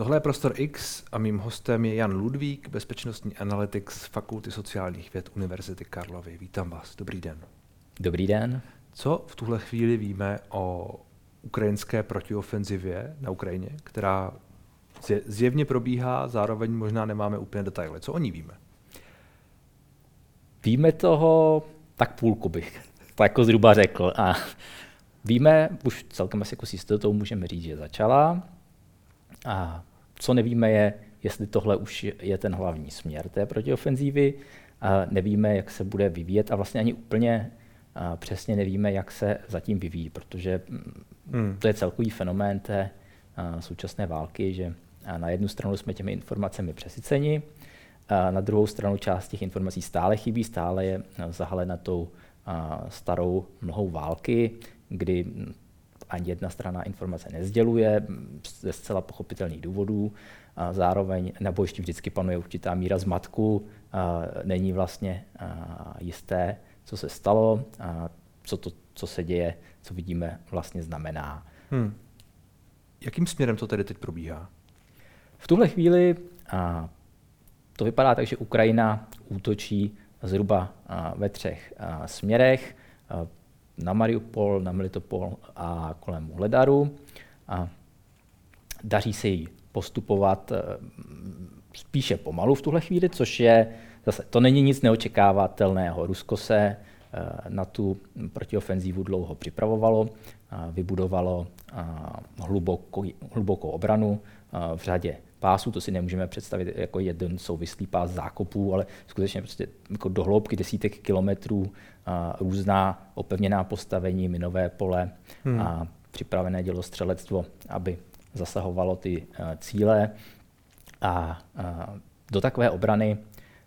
Tohle je Prostor X a mým hostem je Jan Ludvík, bezpečnostní analytik z Fakulty sociálních věd Univerzity Karlovy. Vítám vás, dobrý den. Dobrý den. Co v tuhle chvíli víme o ukrajinské protiofenzivě na Ukrajině, která zjevně probíhá, zároveň možná nemáme úplně detaily. Co o ní víme? Víme toho tak půlku bych to jako zhruba řekl. A víme, už celkem asi s jistotou můžeme říct, že začala. A co nevíme je, jestli tohle už je ten hlavní směr té protiofenzívy. A nevíme, jak se bude vyvíjet a vlastně ani úplně přesně nevíme, jak se zatím vyvíjí, protože to je celkový fenomén té současné války, že na jednu stranu jsme těmi informacemi přesyceni, a na druhou stranu část těch informací stále chybí, stále je zahalena tou starou mlhou války, kdy ani jedna strana informace nezděluje ze zcela pochopitelných důvodů. A zároveň na bojišti vždycky panuje určitá míra zmatku, není vlastně jisté, co se stalo, a co se děje, co vidíme, vlastně znamená. Jakým směrem to tedy teď probíhá? V tuhle chvíli to vypadá tak, že Ukrajina útočí zhruba ve třech směrech. Na Mariupol, na Militopol a kolem Hledaru. A daří se jí postupovat spíše pomalu v tuhle chvíli, což je zase, to není nic neočekávatelného. Rusko se na tu protiofenzívu dlouho připravovalo, vybudovalo hlubokou obranu v řadě pásů, to si nemůžeme představit jako jeden souvislý pás zákopů, ale skutečně prostě jako do hloubky desítek kilometrů různá opevněná postavení, minové pole a připravené dělostřelectvo, aby zasahovalo ty cíle. A do takové obrany,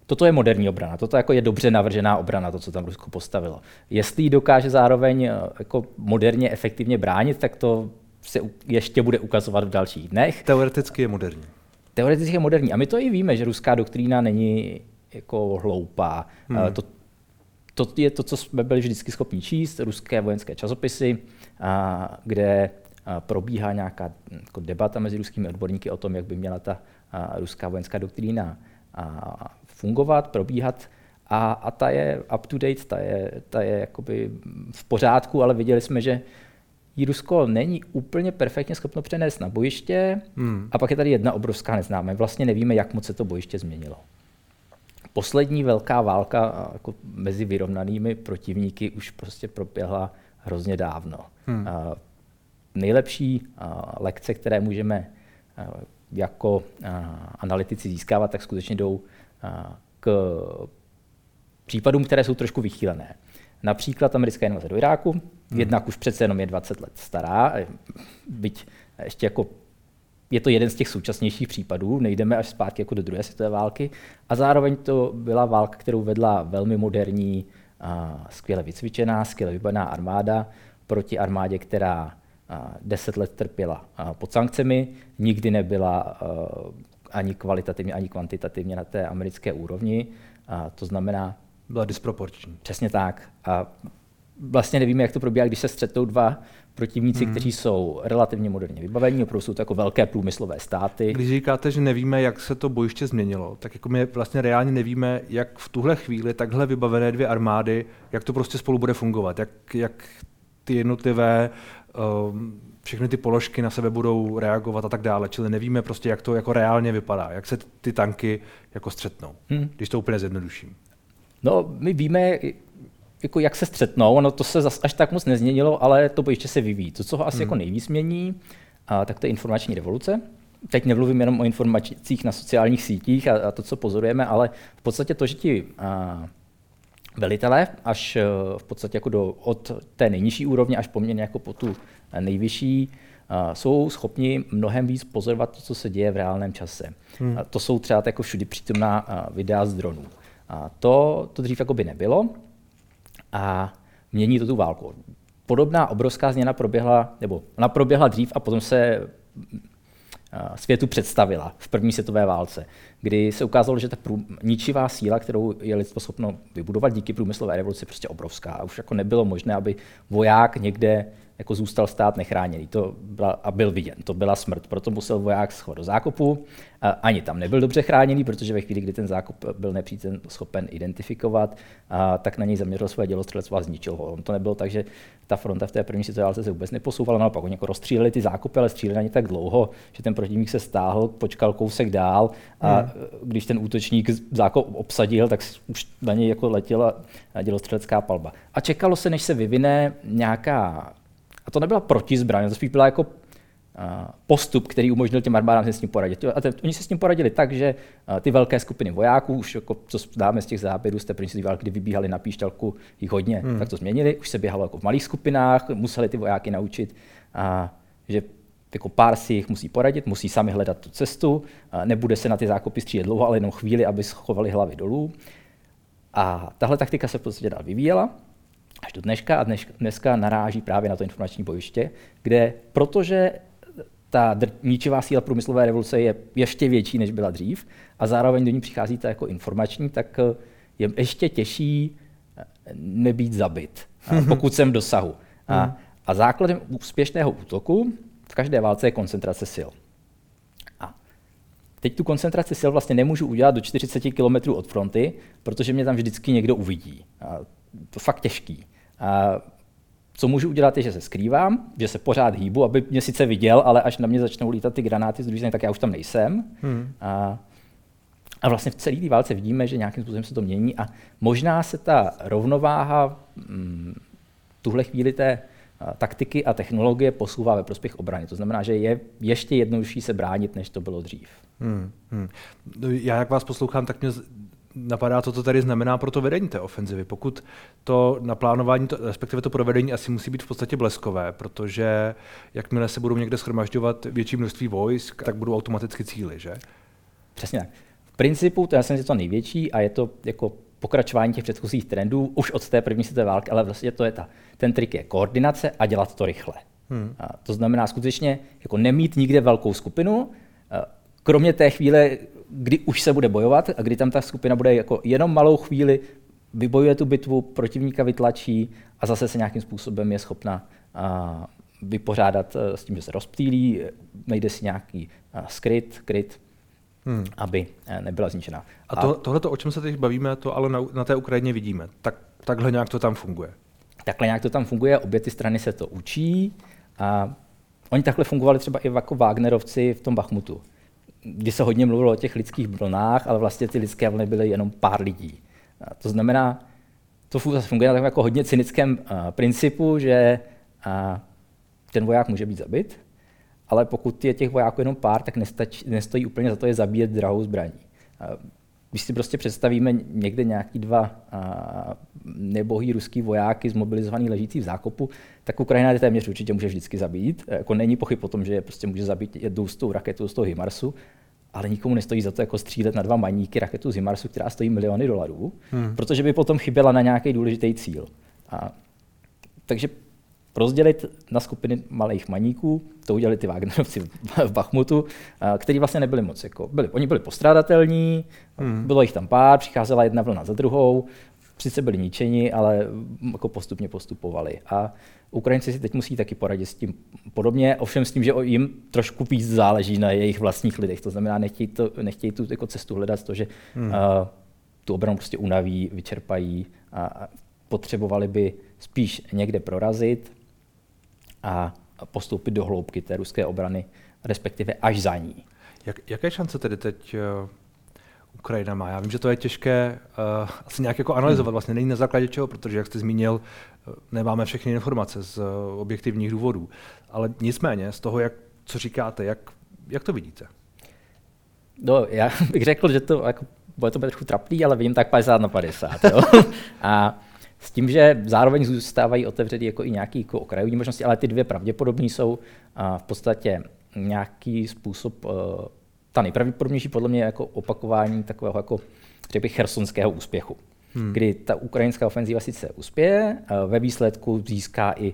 toto je moderní obrana, toto jako je dobře navržená obrana, to, co tam Rusko postavilo. Jestli ji dokáže zároveň jako moderně, efektivně bránit, tak to se ještě bude ukazovat v dalších dnech. Teoreticky je moderní. Teoreticky je moderní. A my to i víme, že ruská doktrína není jako hloupá. To je to, co jsme byli vždycky schopni číst, ruské vojenské časopisy, kde probíhá nějaká jako debata mezi ruskými odborníky o tom, jak by měla ta ruská vojenská doktrína fungovat, probíhat. A ta je up to date, ta je jakoby v pořádku, ale viděli jsme, že Rusko není úplně perfektně schopno přenést na bojiště a pak je tady jedna obrovská neznámá. Vlastně nevíme, jak moc se to bojiště změnilo. Poslední velká válka jako mezi vyrovnanými protivníky už prostě proběhla hrozně dávno. Nejlepší lekce, které můžeme jako analytici získávat, tak skutečně jdou k případům, které jsou trošku vychýlené. Například americká invaze do Iráku, jednak už přece jenom je 20 let stará, byť ještě jako je to jeden z těch současnějších případů, nejdeme až zpátky jako do druhé světové války a zároveň to byla válka, kterou vedla velmi moderní, skvěle vycvičená, skvěle vybavená armáda proti armádě, která 10 let trpěla pod sankcemi, nikdy nebyla ani kvalitativně, ani kvantitativně na té americké úrovni, to znamená, byla disproporční. Přesně tak. A vlastně nevíme, jak to probíhá, když se střetnou dva protivníci, kteří jsou relativně moderně vybavení, opravdu jsou to jako velké průmyslové státy. Když říkáte, že nevíme, jak se to bojiště změnilo, tak jako my vlastně reálně nevíme, jak v tuhle chvíli takhle vybavené dvě armády, jak to prostě spolu bude fungovat, jak ty jednotlivé, všechny ty položky na sebe budou reagovat a tak dále. Čili nevíme prostě, jak to jako reálně vypadá, jak se ty tanky jako střetnou, když to úplně zjednoduším. No, my víme, jako jak se střetnou, no to se zas až tak moc nezměnilo, ale to bojiště se vyvíjí. To, co ho asi jako nejvíc mění, tak to je informační revoluce. Teď nemluvím jenom o informacích na sociálních sítích a to, co pozorujeme, ale v podstatě to, že ti velitelé až v podstatě jako od té nejnižší úrovně až poměrně jako po tu nejvyšší, jsou schopni mnohem víc pozorovat to, co se děje v reálném čase. To jsou třeba jako všudy přítomná videa z dronů. A to dřív jakoby nebylo a mění to tu válku. Podobná obrovská změna proběhla, nebo ona proběhla dřív a potom se světu představila v první světové válce, kdy se ukázalo, že ta ničivá síla, kterou je lidstvo schopno vybudovat díky průmyslové revoluci, je prostě obrovská. Už jako nebylo možné, aby voják někde jako zůstal stát nechráněný. A byl viděn, to byla smrt, proto musel voják schovat do zákopu. Ani tam nebyl dobře chráněný, protože ve chvíli, kdy ten zákop byl nepřítel schopen identifikovat, tak na něj zaměřil svoje dělostřelectvo a zničil ho. On to nebylo tak, že ta fronta v té první světové válce se vůbec neposouvala, naopak oni jako rozstříleli ty zákopy, ale stříleli na ně tak dlouho, že ten protivník se stáhl, počkal kousek dál a když ten útočník zákop obsadil, tak už na něj jako letěla dělostřelecká palba. A čekalo se, než se vyvine nějaká, a to nebyla protizbraň, to spíš byla jako postup, který umožnil těm armádám se s ním poradit. A oni se s ním poradili tak, že ty velké skupiny vojáků, už jako co známe z těch záběrů z té první světové války, kdy vybíhali na píšťalku, jich hodně, tak to změnili, už se běhalo jako v malých skupinách, museli ty vojáky naučit, že jako pár si jich musí poradit, musí sami hledat tu cestu, nebude se na ty zákopy střílet dlouho, ale jenom chvíli, aby schovali hlavy dolů. A tahle taktika se v podstatě dál vyvíjela až do dneška a dneska naráží právě na to informační bojiště, kde protože ta ničivá síla průmyslové revoluce je ještě větší, než byla dřív, a zároveň do ní přichází ta jako informační, tak je ještě těžší nebýt zabit, pokud jsem v dosahu. A základem úspěšného útoku v každé válce je koncentrace sil. A teď tu koncentraci sil vlastně nemůžu udělat do 40 km od fronty, protože mě tam vždycky někdo uvidí. A to fakt těžký. A co můžu udělat je, že se skrývám, že se pořád hýbu, aby mě sice viděl, ale až na mě začnou lítat ty granáty z druhé strany, tak já už tam nejsem. A vlastně v celé té válce vidíme, že nějakým způsobem se to mění a možná se ta rovnováha tuhle chvíli té taktiky a technologie posouvá ve prospěch obrany. To znamená, že je ještě jednodušší se bránit, než to bylo dřív. Já jak vás poslouchám, tak mě napadá, co to tady znamená pro to vedení té ofenzivy. Pokud to naplánování, respektive to provedení, asi musí být v podstatě bleskové, protože jakmile se budou někde shromažďovat větší množství vojsk, tak budou automaticky cíli, že? Přesně tak. V principu to já jsem si to největší a je to jako pokračování těch předchozích trendů už od té první světové války, ale vlastně to je ten trik je koordinace a dělat to rychle. A to znamená skutečně jako nemít nikde velkou skupinu, kromě té chvíle, kdy už se bude bojovat a kdy tam ta skupina bude jako jenom malou chvíli, vybojuje tu bitvu, protivníka vytlačí a zase se nějakým způsobem je schopna vypořádat s tím, že se rozptýlí, najde si nějaký kryt, aby nebyla zničena. A tohleto, o čem se teď bavíme, to ale na té Ukrajině vidíme. Takhle nějak to tam funguje. Takhle nějak to tam funguje, obě ty strany se to učí. A oni takhle fungovali třeba i jako Wagnerovci v tom Bachmutu, kdy se hodně mluvilo o těch lidských vlnách, ale vlastně ty lidské vlny byly jenom pár lidí. A to znamená, to funguje na takovém jako hodně cynickém principu, že ten voják může být zabit, ale pokud je těch vojáků jenom pár, tak nestojí úplně za to je zabíjet drahou zbraní. Když si prostě představíme někde nějaký dva nebohý ruský vojáky zmobilizovaný ležící v zákopu, tak Ukrajina je téměř určitě může vždycky zabít. Jako není pochyb o tom, že je prostě může zabít jednou s tou raketou z toho HIMARSu, ale nikomu nestojí za to jako střílet na dva maníky raketu z HIMARSu, která stojí miliony dolarů, protože by potom chyběla na nějaký důležitý cíl. Takže rozdělit na skupiny malých maníků, to udělali ty Wagnerovci v Bachmutu, kteří vlastně nebyli moc, jako oni byli postrádatelní, bylo jich tam pár, přicházela jedna vlna za druhou, sice byli ničeni, ale jako postupně postupovali. A Ukrajinci si teď musí taky poradit s tím podobně, ovšem s tím, že jim trošku víc záleží na jejich vlastních lidech, to znamená nechtějí tu jako cestu hledat, to, že tu obranu prostě unaví, vyčerpají a potřebovali by spíš někde prorazit a postoupit do hloubky té ruské obrany, respektive až za ní. Jaké šance tedy teď Ukrajina má? Já vím, že to je těžké asi nějak jako analyzovat, vlastně není na základě čeho, protože jak jste zmínil, nemáme všechny informace z objektivních důvodů. Ale nicméně z toho, co říkáte, jak to vidíte? No, já bych řekl, že to jako, bude to trochu traplý, ale vidím tak 50-50. Jo? A s tím, že zároveň zůstávají otevřený jako i nějaké jako okrajové možnosti, ale ty dvě pravděpodobné jsou v podstatě nějaký způsob, ta nejpravděpodobnější podle mě jako opakování takového jako řekl bych chersonského úspěchu, kdy ta ukrajinská ofenziva sice uspěje, ve výsledku získá i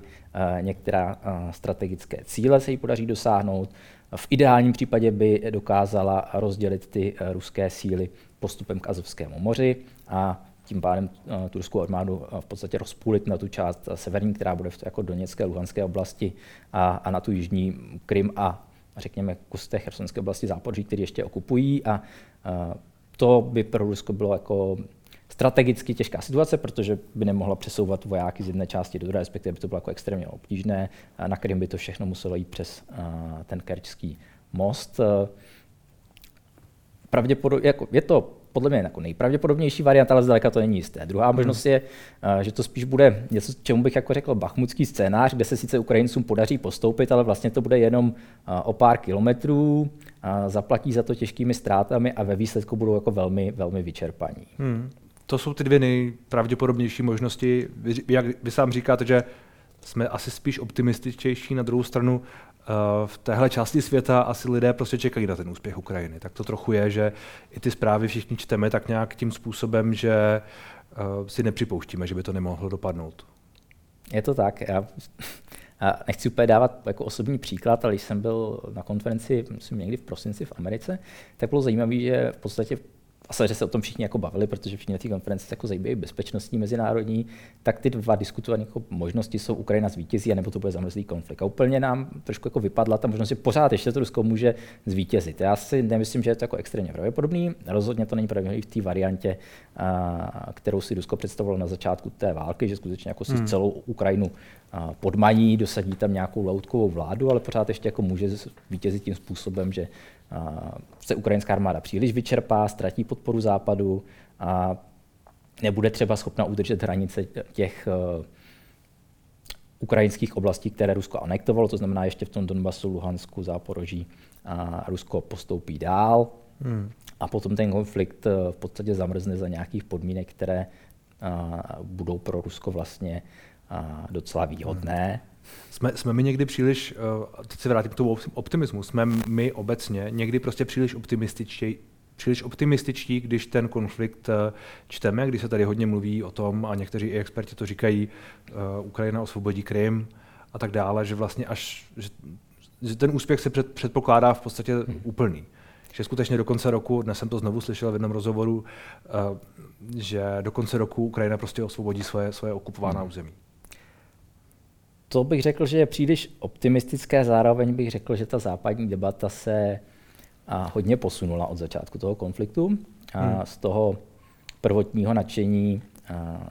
některá strategické cíle, se jí podaří dosáhnout, v ideálním případě by dokázala rozdělit ty ruské síly postupem k Azovskému moři a tím pádem turskou armádu v podstatě rozpůlit na tu část severní, která bude jako Doněcké, Luhanské oblasti a na tu jižní Krym a řekněme kus té Chersonské oblasti Záporoží, který ještě okupují a to by pro Rusko bylo jako strategicky těžká situace, protože by nemohla přesouvat vojáky z jedné části do druhé, respektive by to bylo jako extrémně obtížné. Na Krym by to všechno muselo jít přes ten Kerčský most. Pravděpodobně, jako je to podle mě jako nejpravděpodobnější varianta, ale zdaleka to není jisté. Druhá možnost je, že to spíš bude něco, čemu bych jako řekl bachmutský scénář, kde se sice Ukrajincům podaří postoupit, ale vlastně to bude jenom o pár kilometrů, zaplatí za to těžkými ztrátami a ve výsledku budou jako velmi, velmi vyčerpaní. To jsou ty dvě nejpravděpodobnější možnosti. Jak vy sám říkáte, že jsme asi spíš optimističtější, na druhou stranu v téhle části světa asi lidé prostě čekají na ten úspěch Ukrajiny. Tak to trochu je, že i ty zprávy všichni čteme tak nějak tím způsobem, že si nepřipouštíme, že by to nemohlo dopadnout. Je to tak. Já nechci úplně dávat jako osobní příklad, ale když jsem byl na konferenci, myslím někdy v prosinci v Americe, tak bylo zajímavé, že v podstatě a že se o tom všichni jako bavili, protože všichni na té konferenci jako zajímají bezpečnostní mezinárodní, tak ty dva diskutované jako možnosti jsou Ukrajina zvítězí, anebo to bude zamrzlý konflikt. A úplně nám trošku jako vypadla ta možnost, že pořád ještě to Rusko může zvítězit. Já si nemyslím, že je to jako extrémně pravděpodobný, rozhodně to není pravděpodobný v té variantě, kterou si Rusko představovalo na začátku té války, že skutečně jako si celou Ukrajinu podmaní, dosadí tam nějakou loutkovou vládu, ale pořád ještě jako může vítězit tím způsobem, že se ukrajinská armáda příliš vyčerpá, ztratí podporu Západu a nebude třeba schopna udržet hranice těch ukrajinských oblastí, které Rusko anektovalo, to znamená ještě v tom Donbasu, Luhansku, Záporoží a Rusko postoupí dál a potom ten konflikt v podstatě zamrzne za nějakých podmínek, které budou pro Rusko vlastně docela výhodné. Jsme my někdy příliš, teď se vrátím k tomu optimismu, jsme my obecně někdy prostě příliš optimističtí, když ten konflikt čteme, když se tady hodně mluví o tom, a někteří i experti to říkají, Ukrajina osvobodí Krym a tak dále, že vlastně až že ten úspěch se předpokládá v podstatě úplný. Že skutečně do konce roku, dnes jsem to znovu slyšel v jednom rozhovoru, že do konce roku Ukrajina prostě osvobodí svoje okupovaná území. To bych řekl, že je příliš optimistické, zároveň bych řekl, že ta západní debata se hodně posunula od začátku toho konfliktu. A z toho prvotního nadšení,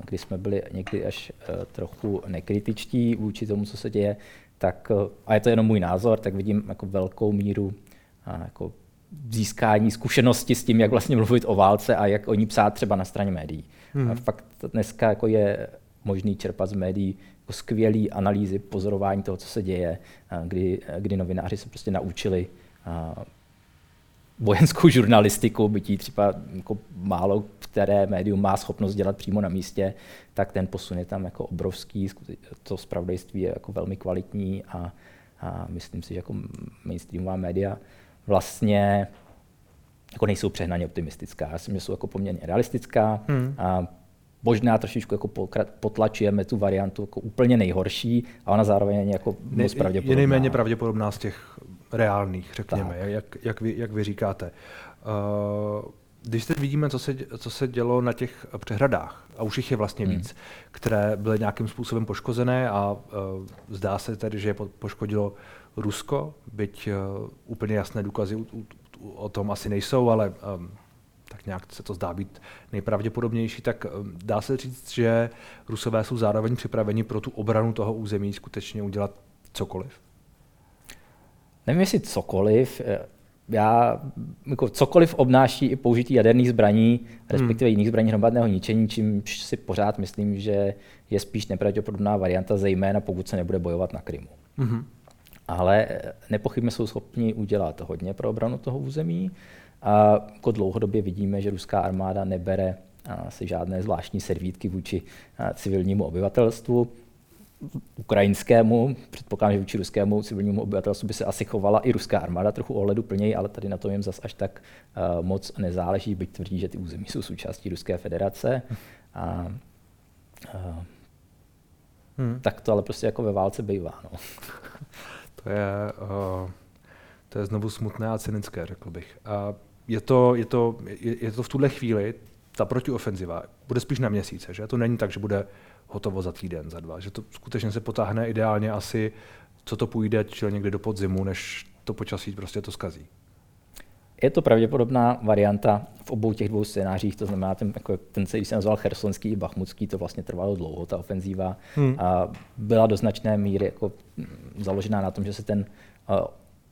kdy jsme byli někdy až trochu nekritičtí vůči tomu, co se děje, tak, a je to jenom můj názor, tak vidím jako velkou míru jako získání zkušenosti s tím, jak vlastně mluvit o válce a jak o ní psát třeba na straně médií. A fakt dneska jako je možný čerpat z médií jako skvělý analýzy, pozorování toho, co se děje, kdy novináři se prostě naučili vojenskou žurnalistiku, bytí třeba jako málo které médium má schopnost dělat přímo na místě, tak ten posun je tam jako obrovský, to zpravodajství je jako velmi kvalitní a myslím si, že jako mainstreamová média vlastně jako nejsou přehnaně optimistická. Já si myslím, že jsou jako poměrně realistická. A možná trošičku jako potlačujeme tu variantu jako úplně nejhorší, a ona zároveň není jako moc pravděpodobná. Je nejméně pravděpodobná z těch reálných, řekněme, jak vy říkáte. Když teď vidíme, co se dělo na těch přehradách, a už jich je vlastně víc, které byly nějakým způsobem poškozené a zdá se tedy, že je poškodilo Rusko, byť úplně jasné důkazy o tom asi nejsou, ale tak nějak se to zdá být nejpravděpodobnější, tak dá se říct, že Rusové jsou zároveň připraveni pro tu obranu toho území skutečně udělat cokoliv? Nevím, jestli cokoliv. Jako cokoliv obnáší i použití jaderných zbraní, respektive jiných zbraní hromadného ničení, čímž si pořád myslím, že je spíš nepravděpodobná varianta, zejména pokud se nebude bojovat na Krymu. Ale nepochybně jsou schopni udělat hodně pro obranu toho území. A jako dlouhodobě vidíme, že ruská armáda nebere si žádné zvláštní servítky vůči civilnímu obyvatelstvu. Ukrajinskému, předpokládám, že vůči ruskému civilnímu obyvatelstvu by se asi chovala i ruská armáda trochu ohleduplněji, ale tady na tom jim zas až tak moc nezáleží, byť tvrdí, že ty území jsou součástí Ruské federace. Tak to ale prostě jako ve válce bývá. No. To je znovu smutné a cynické, řekl bych. Je to v tuhle chvíli ta protiofenziva bude spíš na měsíce, že? To není tak, že bude hotovo za týden, za dva, že to skutečně se potáhne ideálně asi, co to půjde, čili někdy do podzimu, než to počasí prostě to zkazí. Je to pravděpodobná varianta v obou těch dvou scénářích, to znamená, ten když se nazval chersonský i bachmutský, to vlastně trvalo dlouho, ta ofenzíva a byla do značné míry jako založená na tom, že se ten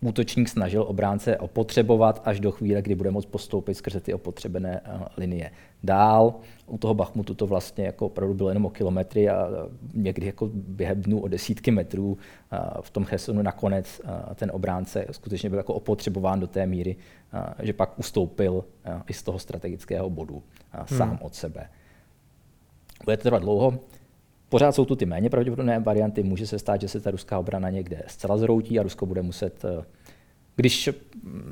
útočník snažil obránce opotřebovat až do chvíle, kdy bude moct postoupit skrze ty opotřebené linie. Dál u toho Bachmutu to vlastně jako opravdu bylo jenom o kilometry a někdy jako během dnů o desítky metrů. V tom Chersonu nakonec ten obránce skutečně byl jako opotřebován do té míry, že pak ustoupil i z toho strategického bodu sám od sebe. Bude to trvat dlouho. Pořád jsou tu ty méně pravděpodobné varianty. Může se stát, že se ta ruská obrana někde zcela zroutí a Rusko bude muset, když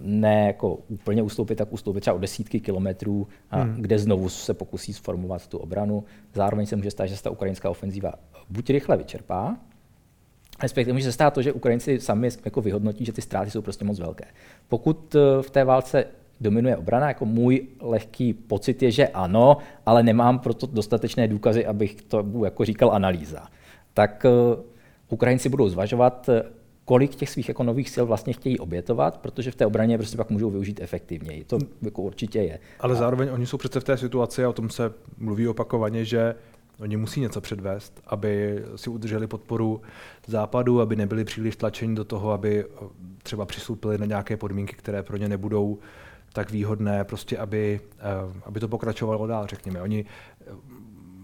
ne jako úplně ustoupit, tak ustoupit třeba o desítky kilometrů, kde znovu se pokusí sformovat tu obranu. Zároveň se může stát, že se ta ukrajinská ofenzíva buď rychle vyčerpá, respektive může se stát to, že Ukrajinci sami jako vyhodnotí, že ty ztráty jsou prostě moc velké. Pokud v té válce dominuje obrana, jako můj lehký pocit je, že ano, ale nemám proto dostatečné důkazy, abych to jako říkal analýza. Tak Ukrajinci budou zvažovat, kolik těch svých jako nových sil vlastně chtějí obětovat, protože v té obraně prostě pak můžou využít efektivněji. To jako určitě je. Ale zároveň oni jsou přece v té situaci, a o tom se mluví opakovaně, že oni musí něco předvést, aby si udrželi podporu Západu, aby nebyli příliš tlačeni do toho, aby třeba přistoupili na nějaké podmínky, které pro ně nebudou tak výhodné, prostě aby to pokračovalo dál, řekněme. Oni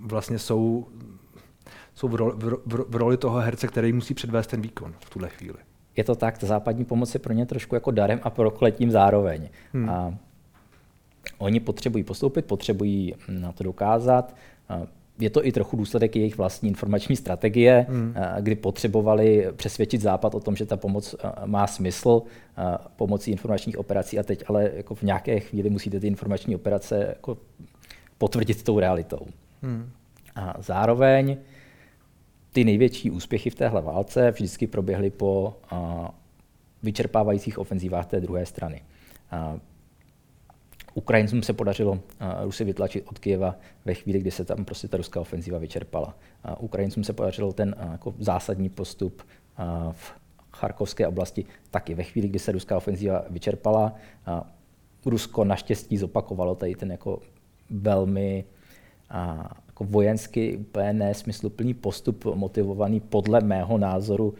vlastně jsou v roli toho herce, který musí předvést ten výkon v tuhle chvíli. Je to tak, ta západní pomoc je pro ně trošku jako darem a prokletím zároveň. A oni potřebují postoupit, potřebují na to dokázat. Je to i trochu důsledek jejich vlastní informační strategie, kdy potřebovali přesvědčit Západ o tom, že ta pomoc má smysl pomocí informačních operací a teď ale jako v nějaké chvíli musíte ty informační operace jako potvrdit tou realitou. A zároveň ty největší úspěchy v téhle válce vždycky proběhly po vyčerpávajících ofenzívách té druhé strany. Ukrajincům se podařilo Rusy vytlačit od Kyjeva ve chvíli, kdy se tam prostě ta ruská ofenziva vyčerpala. Ukrajincům se podařilo ten jako zásadní postup v Charkovské oblasti taky ve chvíli, kdy se ruská ofenziva vyčerpala. Rusko naštěstí zopakovalo tady ten jako velmi jako vojensky úplně nesmysluplný postup motivovaný podle mého názoru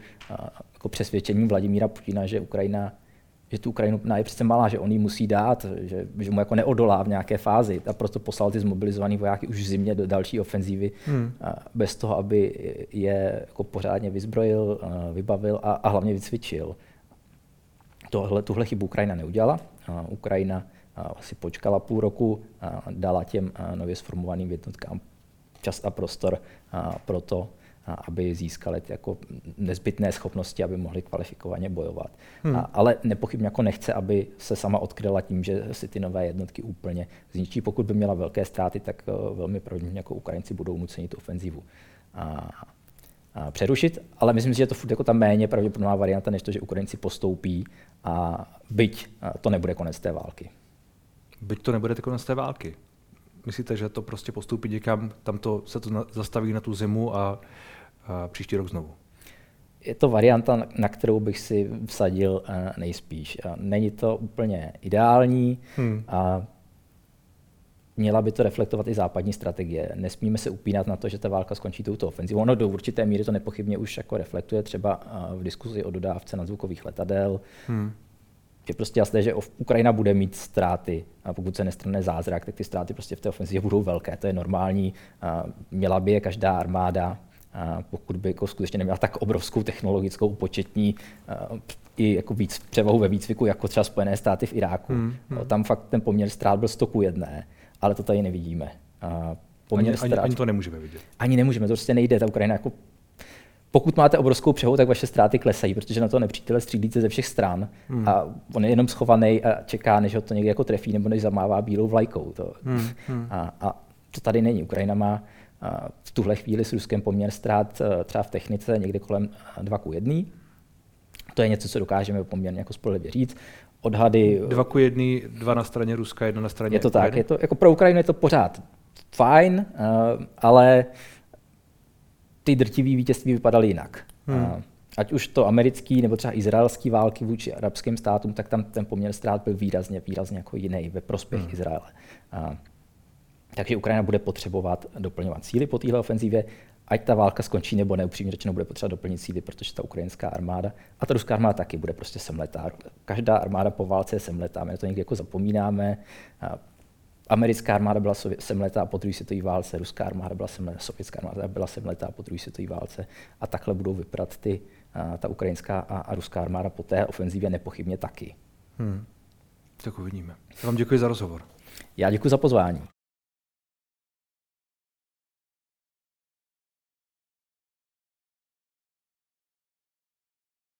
jako přesvědčením Vladimíra Putina, že tu Ukrajinu je přece malá, že on ji musí dát, že mu jako neodolá v nějaké fázi. A proto poslal ty zmobilizovaný vojáky už v zimě do další ofenzívy, bez toho, aby je jako pořádně vyzbrojil, vybavil a hlavně vycvičil. Tuhle chybu Ukrajina neudělala. Ukrajina asi počkala půl roku, dala těm nově sformovaným jednotkám čas a prostor pro to, aby získali jako nezbytné schopnosti, aby mohli kvalifikovaně bojovat. Ale nepochybně jako nechce, aby se sama odkryla tím, že si ty nové jednotky úplně zničí. Pokud by měla velké ztráty, tak velmi pravděpodobně jako Ukrajinci budou nuceni tu ofenzivu přerušit. Ale myslím si, že to furt jako ta méně pravděpodobná varianta, než to, že Ukrajinci postoupí, a byť to nebude konec té války. Byť to nebude konec té války. Myslíte, že to prostě postupí někam, tam se to zastaví na tu zimu a příští rok znovu? Je to varianta, na kterou bych si vsadil nejspíš. Není to úplně ideální. A měla by to reflektovat i západní strategie. Nesmíme se upínat na to, že ta válka skončí touto ofenzivou. Ono do určité míry to nepochybně už jako reflektuje třeba v diskuzi o dodávce nadzvukových letadel. Je prostě jasné, že Ukrajina bude mít ztráty, a pokud se nestane zázrak, tak ty ztráty prostě v té ofenzivě budou velké, to je normální. Měla by je každá armáda, pokud by jako skutečně neměla tak obrovskou technologickou, početní i jako víc převahu ve výcviku, jako třeba Spojené státy v Iráku. Tam fakt ten poměr ztrát byl 100:1, ale to tady nevidíme. Ani to nemůžeme vidět. Ani nemůžeme, to prostě nejde, ta Ukrajina jako. Pokud máte obrovskou převahu, tak vaše ztráty klesají, protože na to nepřítele střílíte ze všech stran a on je jenom schovaný a čeká, než ho to někde jako trefí nebo než zamává bílou vlajkou. A to tady není. Ukrajina má v tuhle chvíli s Ruskem poměr ztrát třeba v technice někde kolem 2:1. To je něco, co dokážeme poměrně jako spolehlivě říct. odhady. 2:1, 2 na straně Ruska, 1 na straně. Je to Ukrajiny. Tak, je to, jako pro Ukrajinu je to pořád fajn, ale ty drtivý vítězství vypadaly jinak. Ať už to americký nebo třeba izraelský války vůči arabským státům, tak tam ten poměr ztrát byl výrazně jako jiný ve prospěch Izraele. Takže Ukrajina bude potřebovat doplňovat síly po téhle ofenzivě, ať ta válka skončí nebo neupřímně řečeno bude potřeba doplnit síly, protože ta ukrajinská armáda a ta ruská armáda taky bude prostě semletá. Každá armáda po válce je semletá, my to někdy jako zapomínáme. Americká armáda byla semletá po druhé světové válce, ruská armáda byla semletá, sovětská armáda byla semletá po druhé světové válce a takhle budou vypadat ta ukrajinská a ruská armáda po té ofenzivě nepochybně taky. Tak uvidíme. Já vám děkuji za rozhovor. Já děkuji za pozvání.